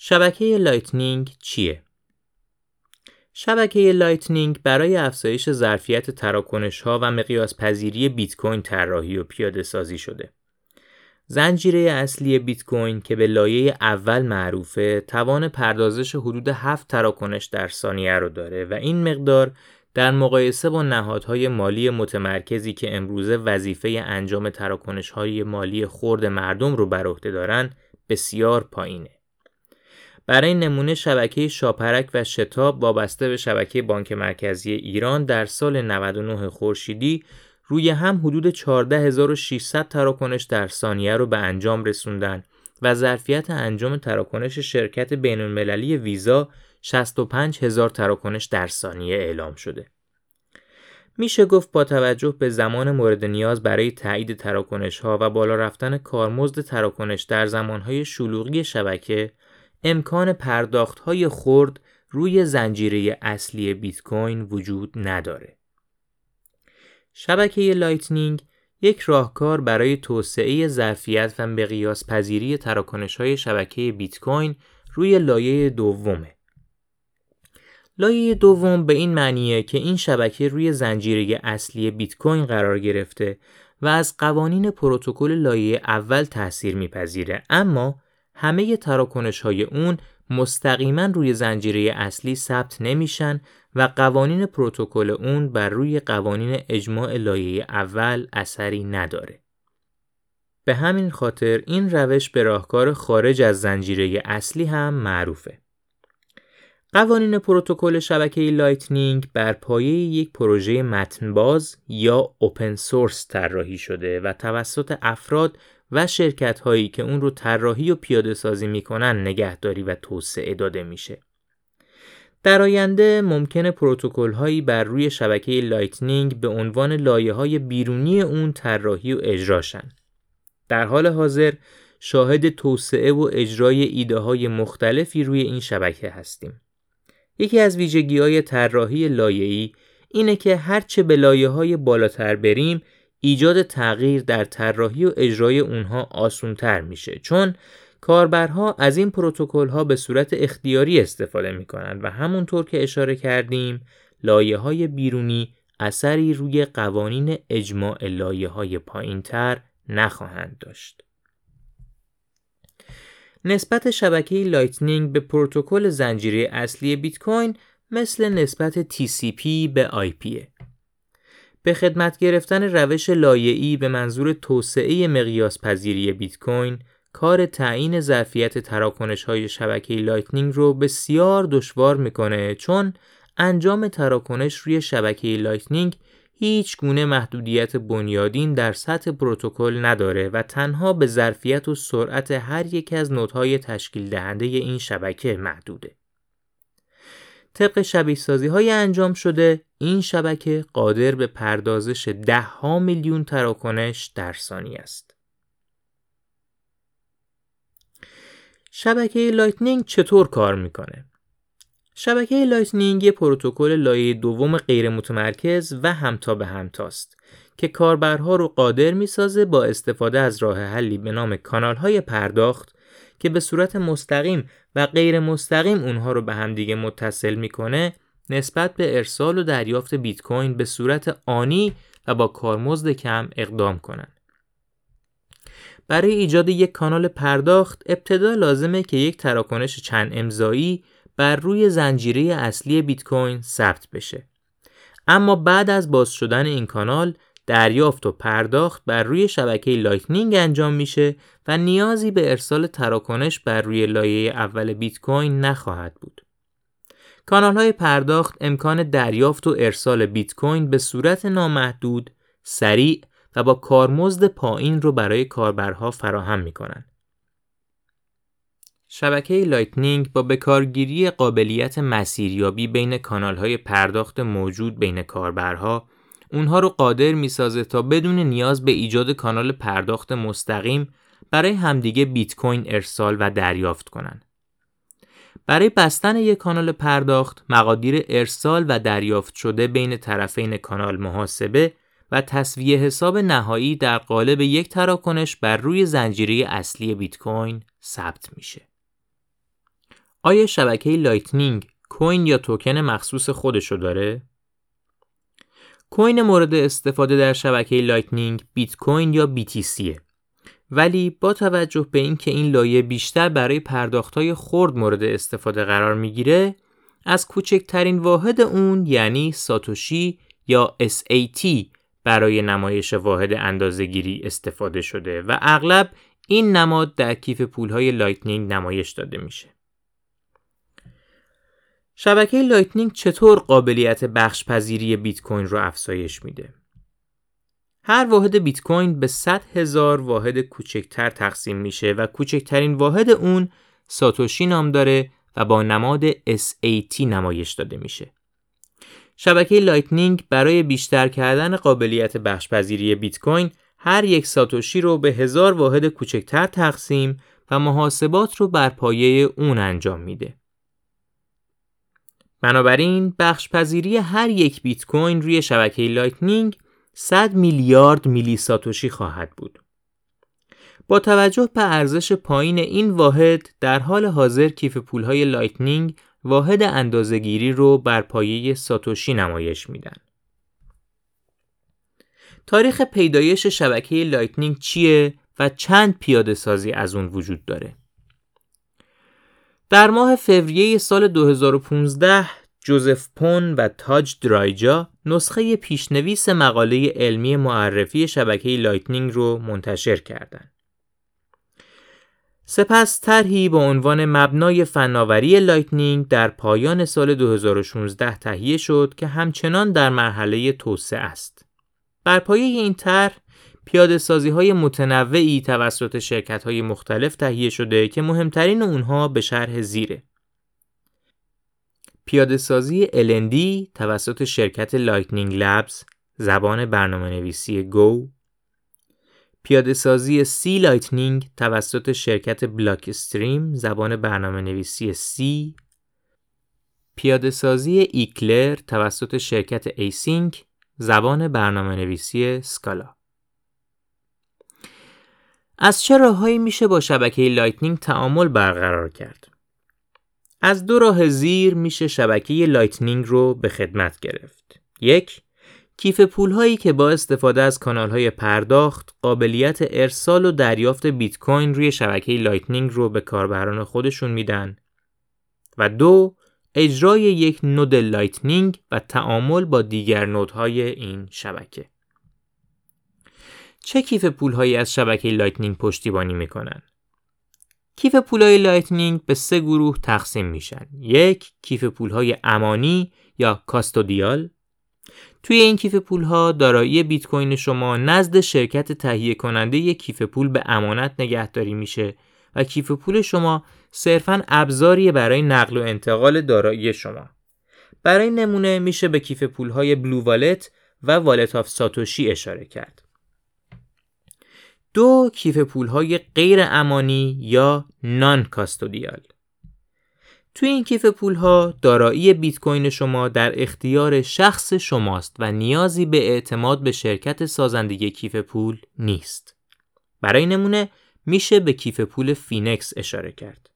شبکه لایتنینگ چیه؟ شبکه لایتنینگ برای افزایش ظرفیت تراکنش‌ها و مقیاس پذیری بیت کوین طراحی و پیاده سازی شده. زنجیره اصلی بیت کوین که به لایه اول معروفه، توان پردازش حدود 7 تراکنش در ثانیه رو داره و این مقدار در مقایسه با نهادهای مالی متمرکزی که امروزه وظیفه انجام تراکنش‌های مالی خرد مردم رو بر عهده دارن، بسیار پایینه. برای نمونه شبکه شاپرک و شتاب وابسته به شبکه بانک مرکزی ایران در سال 99 خورشیدی روی هم حدود 14600 تراکنش در ثانیه رو به انجام رسوندن و ظرفیت انجام تراکنش شرکت بین‌المللی ویزا 65000 تراکنش در ثانیه اعلام شده. میشه گفت با توجه به زمان مورد نیاز برای تایید تراکنش‌ها و بالا رفتن کارمزد تراکنش در زمانهای شلوغی شبکه، امکان پرداخت‌های خرد روی زنجیره اصلی بیت کوین وجود نداره. شبکه لایتنینگ یک راهکار برای توسعه ظرفیت و مقیاس پذیری تراکنش‌های شبکه بیت کوین روی لایه دومه. لایه دوم به این معنیه که این شبکه روی زنجیره اصلی بیت کوین قرار گرفته و از قوانین پروتکل لایه اول تأثیر می‌پذیره، اما همه تراکنش‌های اون مستقیما روی زنجیره اصلی ثبت نمیشن و قوانین پروتکل اون بر روی قوانین اجماع لایه اول اثری نداره. به همین خاطر این روش به راهکار خارج از زنجیره اصلی هم معروفه. قوانین پروتکل شبکه لایتنینگ بر پایه یک پروژه متنباز یا اوپن سورس طراحی شده و توسط افراد و شرکت هایی که اون رو طراحی و پیاده سازی میکنن نگهداری و توسعه داده میشه. در آینده ممکنه پروتکل هایی بر روی شبکه لایتنینگ به عنوان لایه های بیرونی اون طراحی و اجرا شن. در حال حاضر شاهد توسعه و اجرای ایده های مختلفی روی این شبکه هستیم. یکی از ویژگی های طراحی لایه‌ای اینه که هرچه به لایه های بالاتر بریم ایجاد تغییر در طراحی و اجرای اونها آسان‌تر میشه، چون کاربرها از این پروتکل‌ها به صورت اختیاری استفاده میکنن و همونطور که اشاره کردیم لایه‌های بیرونی اثری روی قوانین اجماع لایه‌های پایین‌تر نخواهند داشت. نسبت شبکه لایتنینگ به پروتکل زنجیره اصلی بیت کوین مثل نسبت TCP به IP. به خدمت گرفتن روش لایه‌ای به منظور توسعه مقیاس پذیری بیت کوین، کار تعیین ظرفیت تراکنش‌های شبکه لایتنینگ رو بسیار دشوار می‌کنه، چون انجام تراکنش روی شبکه لایتنینگ هیچ گونه محدودیت بنیادین در سطح پروتکل نداره و تنها به ظرفیت و سرعت هر یک از نودهای تشکیل دهنده این شبکه محدوده. طبق شبیه‌سازی‌های انجام شده، این شبکه قادر به پردازش 10 میلیون تراکنش در ثانیه است. شبکه لایتنینگ چطور کار میکنه؟ شبکه لایتنینگ یک پروتکل لایه دوم غیر متمرکز و همتا به همتاست که کاربرها رو قادر میسازه با استفاده از راه حلی به نام کانال‌های پرداخت که به صورت مستقیم و غیر مستقیم اونها رو به همدیگه متصل میکنه نسبت به ارسال و دریافت بیت کوین به صورت آنی و با کارمزد کم اقدام کنند. برای ایجاد یک کانال پرداخت ابتدا لازمه که یک تراکنش چند امضایی بر روی زنجیره اصلی بیت کوین ثبت بشه. اما بعد از باز شدن این کانال دریافت و پرداخت بر روی شبکه لایتنینگ انجام میشه و نیازی به ارسال تراکنش بر روی لایه اول بیت کوین نخواهد بود. کانال‌های پرداخت امکان دریافت و ارسال بیت کوین به صورت نامحدود، سریع و با کارمزد پایین رو برای کاربرها فراهم می‌کنند. شبکه لایتنینگ با بکارگیری قابلیت مسیریابی بین کانال‌های پرداخت موجود بین کاربرها، اونها رو قادر می‌سازه تا بدون نیاز به ایجاد کانال پرداخت مستقیم برای همدیگه بیت کوین ارسال و دریافت کنند. برای بستن یک کانال پرداخت، مقادیر ارسال و دریافت شده بین طرفین کانال محاسبه و تسویه حساب نهایی در قالب یک تراکنش بر روی زنجیره اصلی بیت کوین ثبت میشه. آیا شبکه لایتنینگ کوین یا توکن مخصوص خودشو داره؟ کوین مورد استفاده در شبکه لایتنینگ بیت کوین یا BTCه. ولی با توجه به اینکه این لایه بیشتر برای پرداخت‌های خرد مورد استفاده قرار میگیره، از کوچکترین واحد اون یعنی ساتوشی یا SAT برای نمایش واحد اندازه‌گیری استفاده شده و اغلب این نماد در کیف پول‌های لایتنینگ نمایش داده میشه. شبکه لایتنینگ چطور قابلیت بخش پذیری بیت کوین رو افزایش میده؟ هر واحد بیت کوین به 100 هزار واحد کوچکتر تقسیم میشه و کوچکترین واحد اون ساتوشی نام داره و با نماد SAT نمایش داده میشه. شبکه لایتنینگ برای بیشتر کردن قابلیت بخش پذیری بیت کوین هر یک ساتوشی رو به 1000 واحد کوچکتر تقسیم و محاسبات رو بر پایه اون انجام میده. بنابراین بخش پذیری هر یک بیت کوین روی شبکه لایتنینگ 100 میلیارد میلی ساتوشی خواهد بود. با توجه به ارزش پایین این واحد، در حال حاضر کیف پولهای لایتنینگ واحد اندازه‌گیری رو بر پایه ساتوشی نمایش میدن. تاریخ پیدایش شبکه لایتنینگ چیه و چند پیاده سازی از اون وجود داره؟ در ماه فوریه سال 2015 جوزف پون و تاج درایجا نسخه پیشنویس مقاله علمی معرفی شبکه لایتنینگ رو منتشر کردند. سپس طرحی با عنوان مبنای فناوری لایتنینگ در پایان سال 2016 تهیه شد که همچنان در مرحله توسعه است. بر پایه این طرح پیاده سازی های متنوعی توسط شرکت های مختلف تهیه شده که مهمترین اونها به شرح زیره. پیاده سازی LND توسط شرکت لایتنینگ لبز، زبان برنامه نویسی گو. پیاده سازی C لایتنینگ توسط شرکت بلاکستریم، زبان برنامه نویسی C. پیاده سازی ایکلر توسط شرکت ایسینک، زبان برنامه نویسی سکالا. از چه راههایی میشه با شبکه لایتنینگ تعامل برقرار کرد؟ از دو راه زیر میشه شبکه لایتنینگ رو به خدمت گرفت. یک، کیف پولهایی که با استفاده از کانالهای پرداخت قابلیت ارسال و دریافت بیت کوین روی شبکه لایتنینگ رو به کاربران خودشون میدن. و دو، اجرای یک نود لایتنینگ و تعامل با دیگر نودهای این شبکه. چه کیف پولهایی از شبکه لایتنینگ پشتیبانی میکنن؟ کیف پولهای لایتنینگ به سه گروه تقسیم میشن. یک، کیف پولهای امانی یا کاستودیال. توی این کیف پولها دارایی بیت کوین شما نزد شرکت تهیه کننده یک کیف پول به امانت نگهداری میشه و کیف پول شما صرفاً ابزاری برای نقل و انتقال دارایی شما. برای نمونه میشه به کیف پولهای بلو والت و والت آف ساتوشی اشاره کرد. دو، کیف پولهای غیر امانی یا نان کاستودیال. توی این کیف پولها دارایی بیت کوین شما در اختیار شخص شماست و نیازی به اعتماد به شرکت سازنده کیف پول نیست. برای نمونه میشه به کیف پول فینکس اشاره کرد.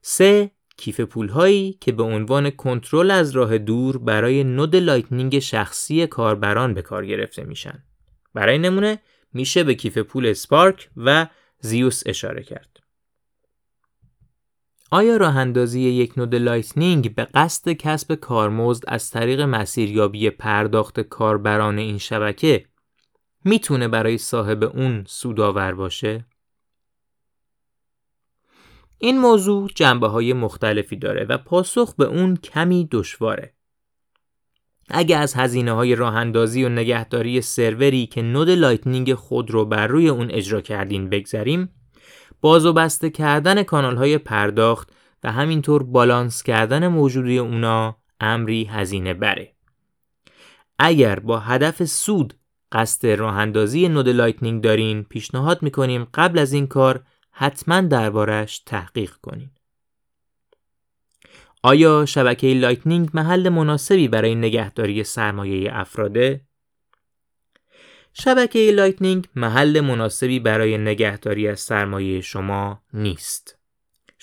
سه، کیف پولهایی که به عنوان کنترل از راه دور برای نود لایتنینگ شخصی کاربران به کار گرفته میشن. برای نمونه میشه به کیف پول اسپارک و زیوس اشاره کرد. آیا راه اندازی یک نود لایتنینگ به قصد کسب کارمزد از طریق مسیریابی پرداخت کاربران این شبکه میتونه برای صاحب اون سودآور باشه؟ این موضوع جنبه‌های مختلفی داره و پاسخ به اون کمی دشواره. اگه از هزینه‌های راه اندازی و نگهداری سروری که نود لایتنینگ خود رو بر روی اون اجرا کردین بگذریم، باز و بسته کردن کانال‌های پرداخت و همینطور بالانس کردن موجودی اونا امری هزینه بره. اگر با هدف سود قصد راه اندازی نود لایتنینگ دارین، پیشنهاد می‌کنیم قبل از این کار حتما درباره‌اش تحقیق کنین. آیا شبکه لایتنینگ محل مناسبی برای نگهداری سرمایه افراده؟ شبکه لایتنینگ محل مناسبی برای نگهداری از سرمایه شما نیست.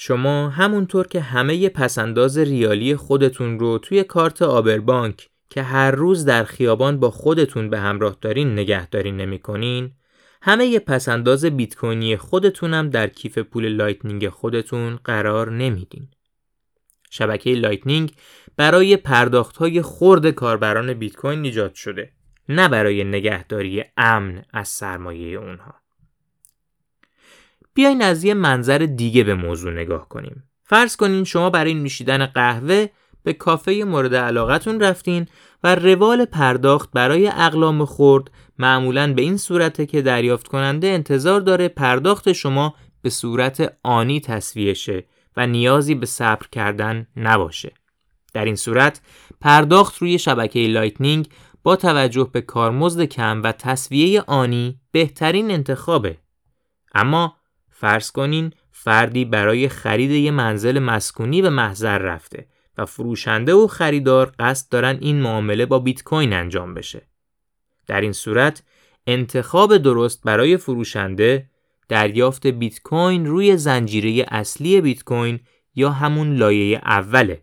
شما همونطور که همه پسنداز ریالی خودتون رو توی کارت آبربانک که هر روز در خیابان با خودتون به همراه دارین نگهداری نمی‌کنین، همه پسنداز بیت کوینی خودتون هم در کیف پول لایتنینگ خودتون قرار نمیدین. شبکه لایتنینگ برای پرداخت‌های خرد کاربران بیت کوین ایجاد شده، نه برای نگهداری امن از سرمایه اونها. بیاین از یه منظر دیگه به موضوع نگاه کنیم. فرض کنین شما برای نوشیدن قهوه به کافه مورد علاقتون رفتین و روال پرداخت برای اقلام خرد معمولاً به این صورته که دریافت کننده انتظار داره پرداخت شما به صورت آنی تسویه شه و نیازی به صبر کردن نباشه. در این صورت پرداخت روی شبکه لایتنینگ با توجه به کارمزد کم و تسویه آنی بهترین انتخابه. اما فرض کنین فردی برای خرید یه منزل مسکونی به محضر رفته و فروشنده و خریدار قصد دارن این معامله با بیت کوین انجام بشه. در این صورت انتخاب درست برای فروشنده دریافت بیت کوین روی زنجیره اصلی بیت کوین یا همون لایه اوله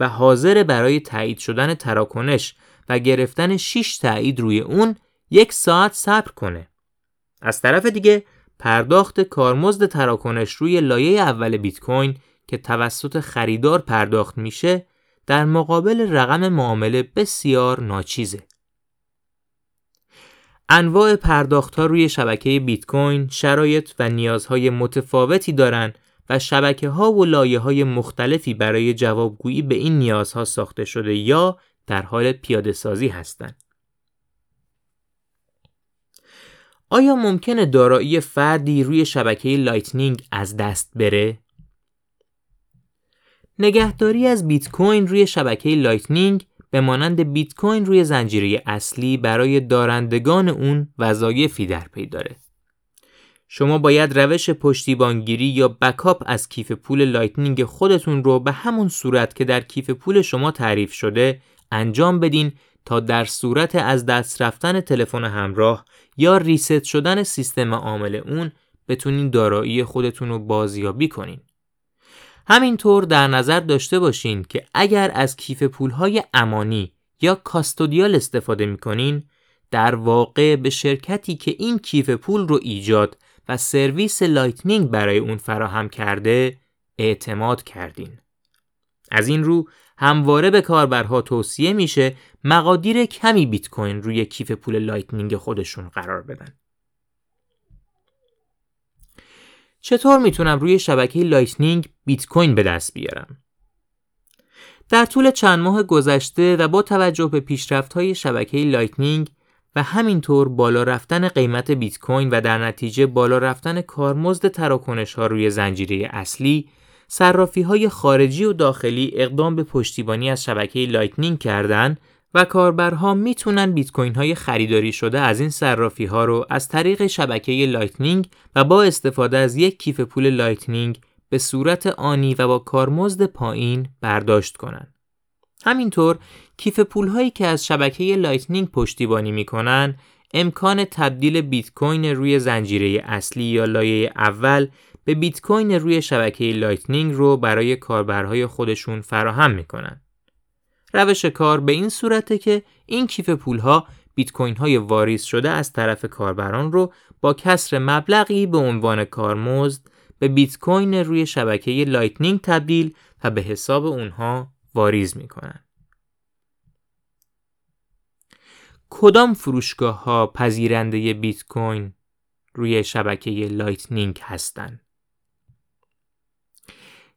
و حاضر برای تایید شدن تراکنش و گرفتن 6 تایید روی اون 1 ساعت صبر کنه. از طرف دیگه پرداخت کارمزد تراکنش روی لایه اول بیت کوین که توسط خریدار پرداخت میشه در مقابل رقم معامله بسیار ناچیزه. انواع پرداخت‌ها روی شبکه بیت کوین شرایط و نیازهای متفاوتی دارن و شبکه‌ها و لایه‌های مختلفی برای جوابگویی به این نیازها ساخته شده یا در حال پیاده‌سازی هستند. آیا ممکنه دارایی فردی روی شبکه لایتنینگ از دست بره؟ نگهداری از بیت کوین روی شبکه لایتنینگ به مانند بیت کوین روی زنجیره اصلی برای دارندگان اون وظایفی در پی داره. شما باید روش پشتیبانگیری یا بکاپ از کیف پول لایتنینگ خودتون رو به همون صورت که در کیف پول شما تعریف شده انجام بدین تا در صورت از دست رفتن تلفن همراه یا ریست شدن سیستم عامل اون بتونین دارایی خودتون رو بازیابی کنین. همینطور در نظر داشته باشین که اگر از کیف پولهای امانی یا کاستودیال استفاده میکنین، در واقع به شرکتی که این کیف پول رو ایجاد و سرویس لایتنینگ برای اون فراهم کرده اعتماد کردین. از این رو همواره به کاربرها توصیه میشه مقادیر کمی بیت کوین روی کیف پول لایتنینگ خودشون قرار بدن. چطور میتونم روی شبکه لایتنینگ بیت کوین به دست بیارم؟ در طول چند ماه گذشته و با توجه به پیشرفت‌های شبکه لایتنینگ و همینطور بالا رفتن قیمت بیت کوین و در نتیجه بالا رفتن کارمزد تراکنش‌ها روی زنجیره اصلی، صرافی‌های خارجی و داخلی اقدام به پشتیبانی از شبکه لایتنینگ کردن و کاربرها میتونن بیت کوین‌های خریداری شده از این صرافی‌ها رو از طریق شبکه لایتنینگ و با استفاده از یک کیف پول لایتنینگ به صورت آنی و با کارمزد پایین برداشت کنن. همینطور کیف پول‌هایی که از شبکه لایتنینگ پشتیبانی میکنن امکان تبدیل بیت کوین روی زنجیره اصلی یا لایه اول به بیت کوین روی شبکه لایتنینگ رو برای کاربرهای خودشون فراهم میکنن. روش کار به این صورته که این کیف پولها بیت کوین های واریز شده از طرف کاربران رو با کسر مبلغی به عنوان کارمزد به بیت کوین روی شبکه لایتنینگ تبدیل و به حساب اونها واریز میکنن. کدام فروشگاه ها پذیرنده بیت کوین روی شبکه لایتنینگ هستند؟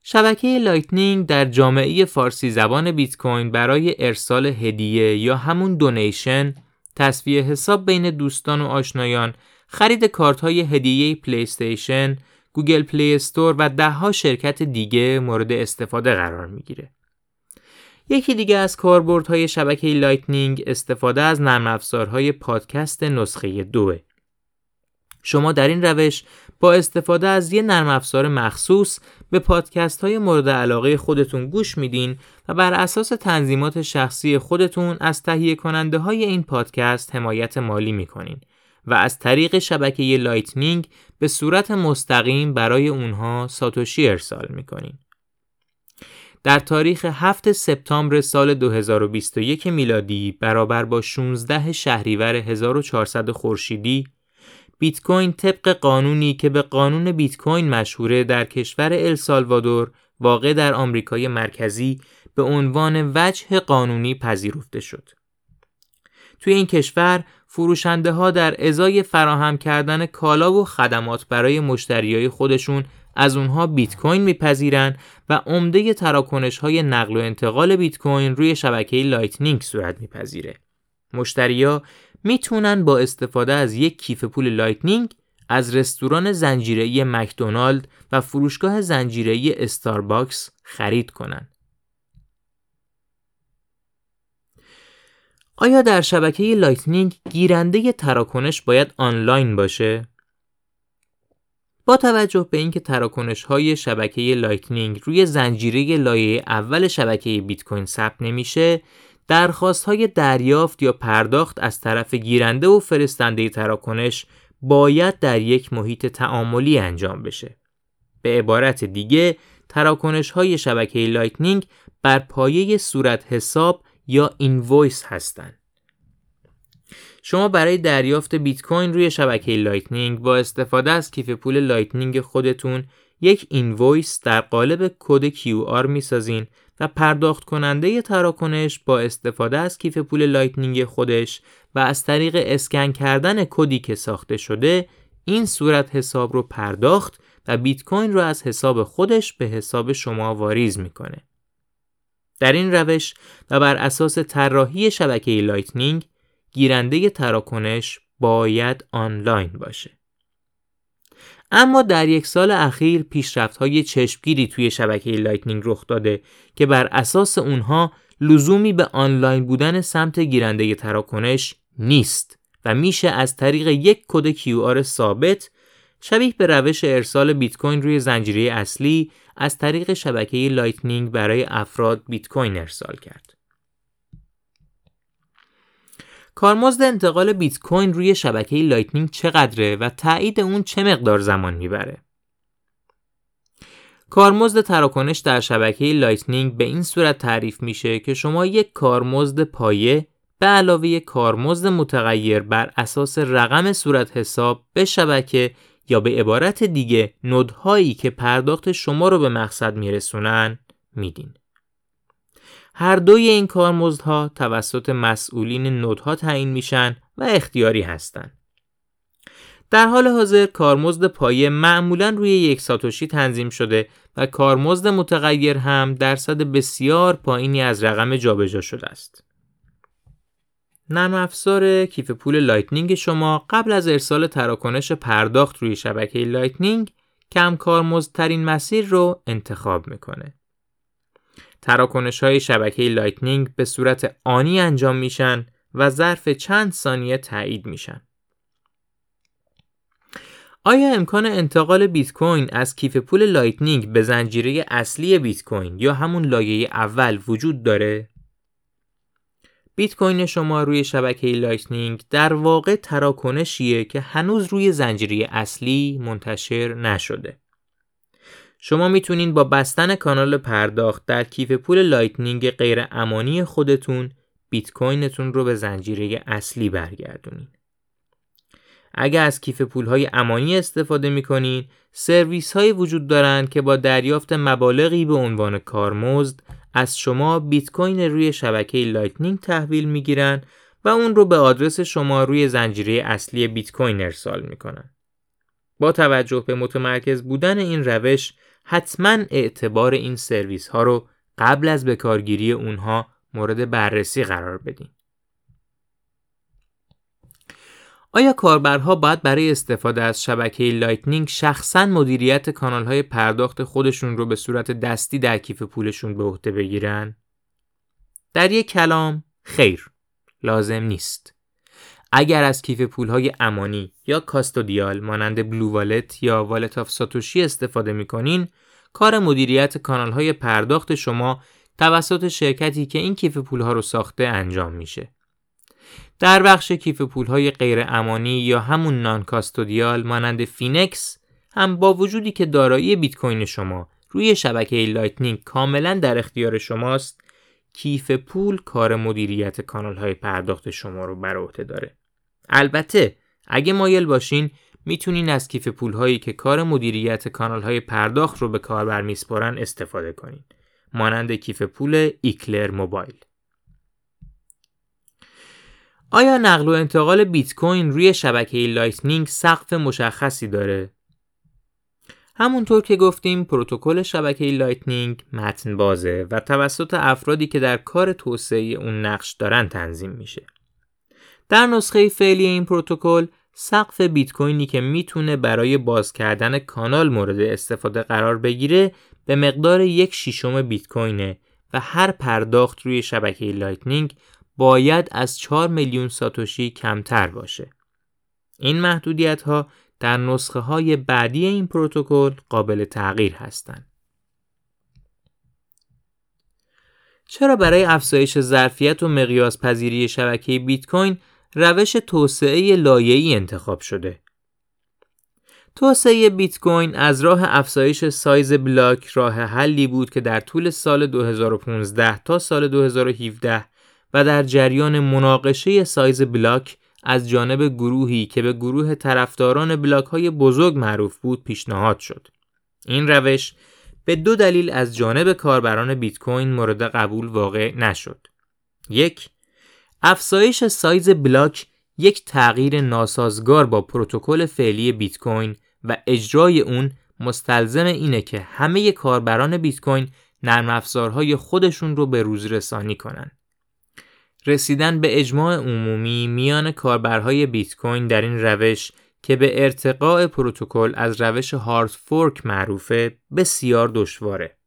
شبکه لایتنینگ در جامعه فارسی زبان بیت کوین برای ارسال هدیه یا همون دونیشن، تسویه حساب بین دوستان و آشنایان، خرید کارت‌های هدیه پلی استیشن، گوگل پلی استور و ده‌ها شرکت دیگه مورد استفاده قرار می‌گیره. یکی دیگه از کاربردهای شبکه لایتنینگ استفاده از نرم افزارهای پادکست نسخه 2. شما در این روش با استفاده از یه نرم افزار مخصوص به پادکست های مورد علاقه خودتون گوش میدین و بر اساس تنظیمات شخصی خودتون از تهیه کننده های این پادکست حمایت مالی میکنین و از طریق شبکه لایتنینگ به صورت مستقیم برای اونها ساتوشی ارسال میکنین. در تاریخ 7 سپتامبر سال 2021 میلادی برابر با 16 شهریور 1400 خورشیدی، بیت کوین طبق قانونی که به قانون بیت کوین مشهوره در کشور السالوادور واقع در آمریکای مرکزی به عنوان وجه قانونی پذیرفته شد. توی این کشور فروشنده ها در ازای فراهم کردن کالا و خدمات برای مشتریای خودشون از اونها بیت کوین میپذیرن و عمده تراکنش های نقل و انتقال بیت کوین روی شبکه لایتنینگ صورت میپذیره. مشتریا میتونن با استفاده از یک کیف پول لایتنینگ از رستوران زنجیره‌ای مکدونالد و فروشگاه زنجیره‌ای استارباکس خرید کنن. آیا در شبکه لایتنینگ گیرنده تراکنش باید آنلاین باشه؟ با توجه به اینکه تراکنش‌های شبکه لایتنینگ روی زنجیره لایه اول شبکه بیت کوین ثبت نمیشه، درخواست‌های دریافت یا پرداخت از طرف گیرنده و فرستنده تراکنش باید در یک محیط تعاملی انجام بشه. به عبارت دیگه، تراکنش‌های شبکه لایتنینگ بر پایه صورت حساب یا اینوایس هستن. شما برای دریافت بیت کوین روی شبکه لایتنینگ با استفاده از کیف پول لایتنینگ خودتون یک اینوایس در قالب کد QR میسازین و پرداخت کننده تراکنش با استفاده از کیف پول لایتنینگ خودش و از طریق اسکن کردن کدی که ساخته شده این صورت حساب رو پرداخت و بیت کوین رو از حساب خودش به حساب شما واریز میکنه. در این روش و بر اساس طراحی شبکه لایتنینگ گیرنده تراکنش باید آنلاین باشه. اما در یک سال اخیر پیشرفت‌های چشمگیری توی شبکه لایتنینگ رخ داده که بر اساس اونها لزومی به آنلاین بودن سمت گیرنده تراکنش نیست و میشه از طریق یک کد QR ثابت شبیه به روش ارسال بیت کوین روی زنجیره اصلی از طریق شبکه لایتنینگ برای افراد بیت کوین ارسال کرد. کارمزد انتقال بیت کوین روی شبکه لایتنینگ چقدره و تایید اون چه مقدار زمان میبره؟ کارمزد تراکنش در شبکه لایتنینگ به این صورت تعریف میشه که شما یک کارمزد پایه به علاوه یک کارمزد متغیر بر اساس رقم صورت حساب به شبکه یا به عبارت دیگه نودهایی که پرداخت شما رو به مقصد میرسونن میدین. هر دوی این کارمزدها توسط مسئولین نودها تعیین میشن و اختیاری هستن. در حال حاضر کارمزد پایه معمولاً روی یک ساتوشی تنظیم شده و کارمزد متغیر هم درصد بسیار پایینی از رقم جابجا شده است. نرم افزار کیف پول لایتنینگ شما قبل از ارسال تراکنش پرداخت روی شبکه لایتنینگ کم کارمزدترین مسیر رو انتخاب میکنه. تراکنش‌های شبکه لایتنینگ به صورت آنی انجام میشن و ظرف چند ثانیه تایید میشن. آیا امکان انتقال بیت کوین از کیف پول لایتنینگ به زنجیره اصلی بیت کوین یا همون لایه اول وجود داره؟ بیت کوین شما روی شبکه لایتنینگ در واقع تراکنشیه که هنوز روی زنجیره اصلی منتشر نشده. شما میتونین با بستن کانال پرداخت در کیف پول لایتنینگ غیر امانی خودتون بیت کوینتون رو به زنجیره اصلی برگردونین. اگر از کیف پول‌های امانی استفاده می‌کنین، سرویس‌هایی وجود دارن که با دریافت مبالغی به عنوان کارمزد از شما بیت کوین روی شبکه لایتنینگ تحویل می‌گیرن و اون رو به آدرس شما روی زنجیره اصلی بیت کوین ارسال می‌کنن. با توجه به متمرکز بودن این روش، حتماً اعتبار این سرویس ها رو قبل از بکارگیری اونها مورد بررسی قرار بدین. آیا کاربرها باید برای استفاده از شبکه لایتنینگ شخصاً مدیریت کانال های پرداخت خودشون رو به صورت دستی در کیف پولشون به عهده بگیرن؟ در یک کلام، خیر، لازم نیست. اگر از کیف پول‌های امانی یا کاستودیال مانند بلو والت یا والت آف ساتوشی استفاده می‌کنین، کار مدیریت کانال‌های پرداخت شما توسط شرکتی که این کیف پول‌ها رو ساخته انجام میشه. در بخش کیف پول‌های غیر امانی یا همون نان کاستودیال مانند فینکس هم با وجودی که دارایی بیت کوین شما روی شبکه لایتنینگ کاملا در اختیار شماست، کیف پول کار مدیریت کانال‌های پرداخت شما رو بر عهده داره. البته اگه مایل باشین میتونین از کیف پول‌هایی که کار مدیریت کانال‌های پرداخت رو به کاربر میسپارن استفاده کنین، مانند کیف پول ایکلر موبایل. آیا نقل و انتقال بیت کوین روی شبکه لایتنینگ سقف مشخصی داره؟ همونطور که گفتیم پروتکل شبکه لایتنینگ متن بازه و توسط افرادی که در کار توسعه اون نقش دارن تنظیم میشه. در نسخه فعلی این پروتکل سقف بیت کوینی که میتونه برای باز کردن کانال مورد استفاده قرار بگیره به مقدار 1/6 بیت کوینه و هر پرداخت روی شبکه لایتنینگ باید از 4 میلیون ساتوشی کمتر باشه. این محدودیت ها در نسخه های بعدی این پروتکل قابل تغییر هستند. چرا برای افزایش ظرفیت و مقیاس پذیری شبکه بیت کوین روش توسعه لایه‌ای انتخاب شده؟ توسعه بیت کوین از راه افزایش سایز بلاک راه حلی بود که در طول سال 2015 تا سال 2017 و در جریان مناقشه سایز بلاک از جانب گروهی که به گروه طرفداران بلاک‌های بزرگ معروف بود پیشنهاد شد. این روش به دو دلیل از جانب کاربران بیت کوین مورد قبول واقع نشد. یک، افزایش سایز بلاک یک تغییر ناسازگار با پروتکل فعلی بیت کوین و اجرای اون مستلزم اینه که همه کاربران بیت کوین نرم افزارهای خودشون رو به روز رسانی کنن. رسیدن به اجماع عمومی میان کاربرهای بیت کوین در این روش که به ارتقاء پروتکل از روش هارد فورک معروفه بسیار دشواره.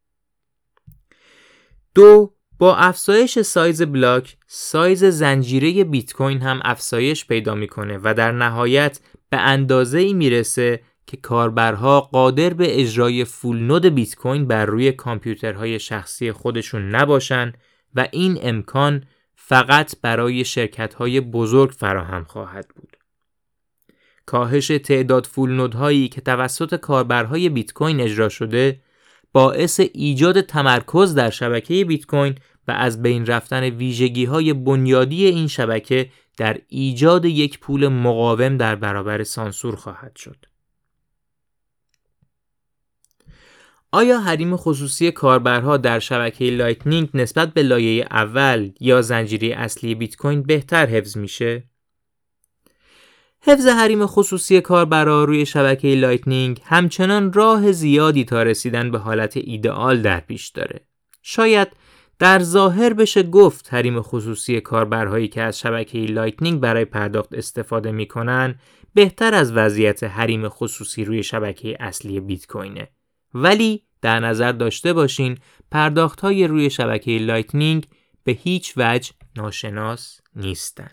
دو، با افزایش سایز بلاک، سایز زنجیره بیت کوین هم افزایش پیدا میکنه و در نهایت به اندازه‌ای میرسه که کاربرها قادر به اجرای فول نود بیت کوین بر روی کامپیوترهای شخصی خودشون نباشن و این امکان فقط برای شرکت‌های بزرگ فراهم خواهد بود. کاهش تعداد فول نودهایی که توسط کاربرهای بیت کوین اجرا شده باعث ایجاد تمرکز در شبکه بیت کوین و از بین رفتن ویژگی‌های بنیادی این شبکه در ایجاد یک پول مقاوم در برابر سانسور خواهد شد. آیا حریم خصوصی کاربرها در شبکه لایتنینگ نسبت به لایه اول یا زنجیره اصلی بیت کوین بهتر حفظ میشه؟ حفظ حریم خصوصی کاربرها روی شبکه لایتنینگ همچنان راه زیادی تا رسیدن به حالت ایدئال در پیش داره. شاید در ظاهر بشه گفت حریم خصوصی کاربرهایی که از شبکه لایتنینگ برای پرداخت استفاده میکنن بهتر از وضعیت حریم خصوصی روی شبکه اصلی بیت کوینه. ولی در نظر داشته باشین پرداخت‌های روی شبکه لایتنینگ به هیچ وجه ناشناس نیستن.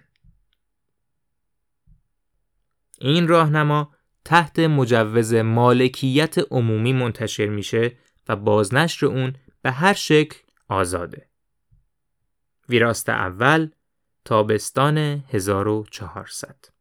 این راهنما تحت مجوز مالکیت عمومی منتشر میشه و بازنشر اون به هر شکل آزاده. ویراست اول، تابستان 1400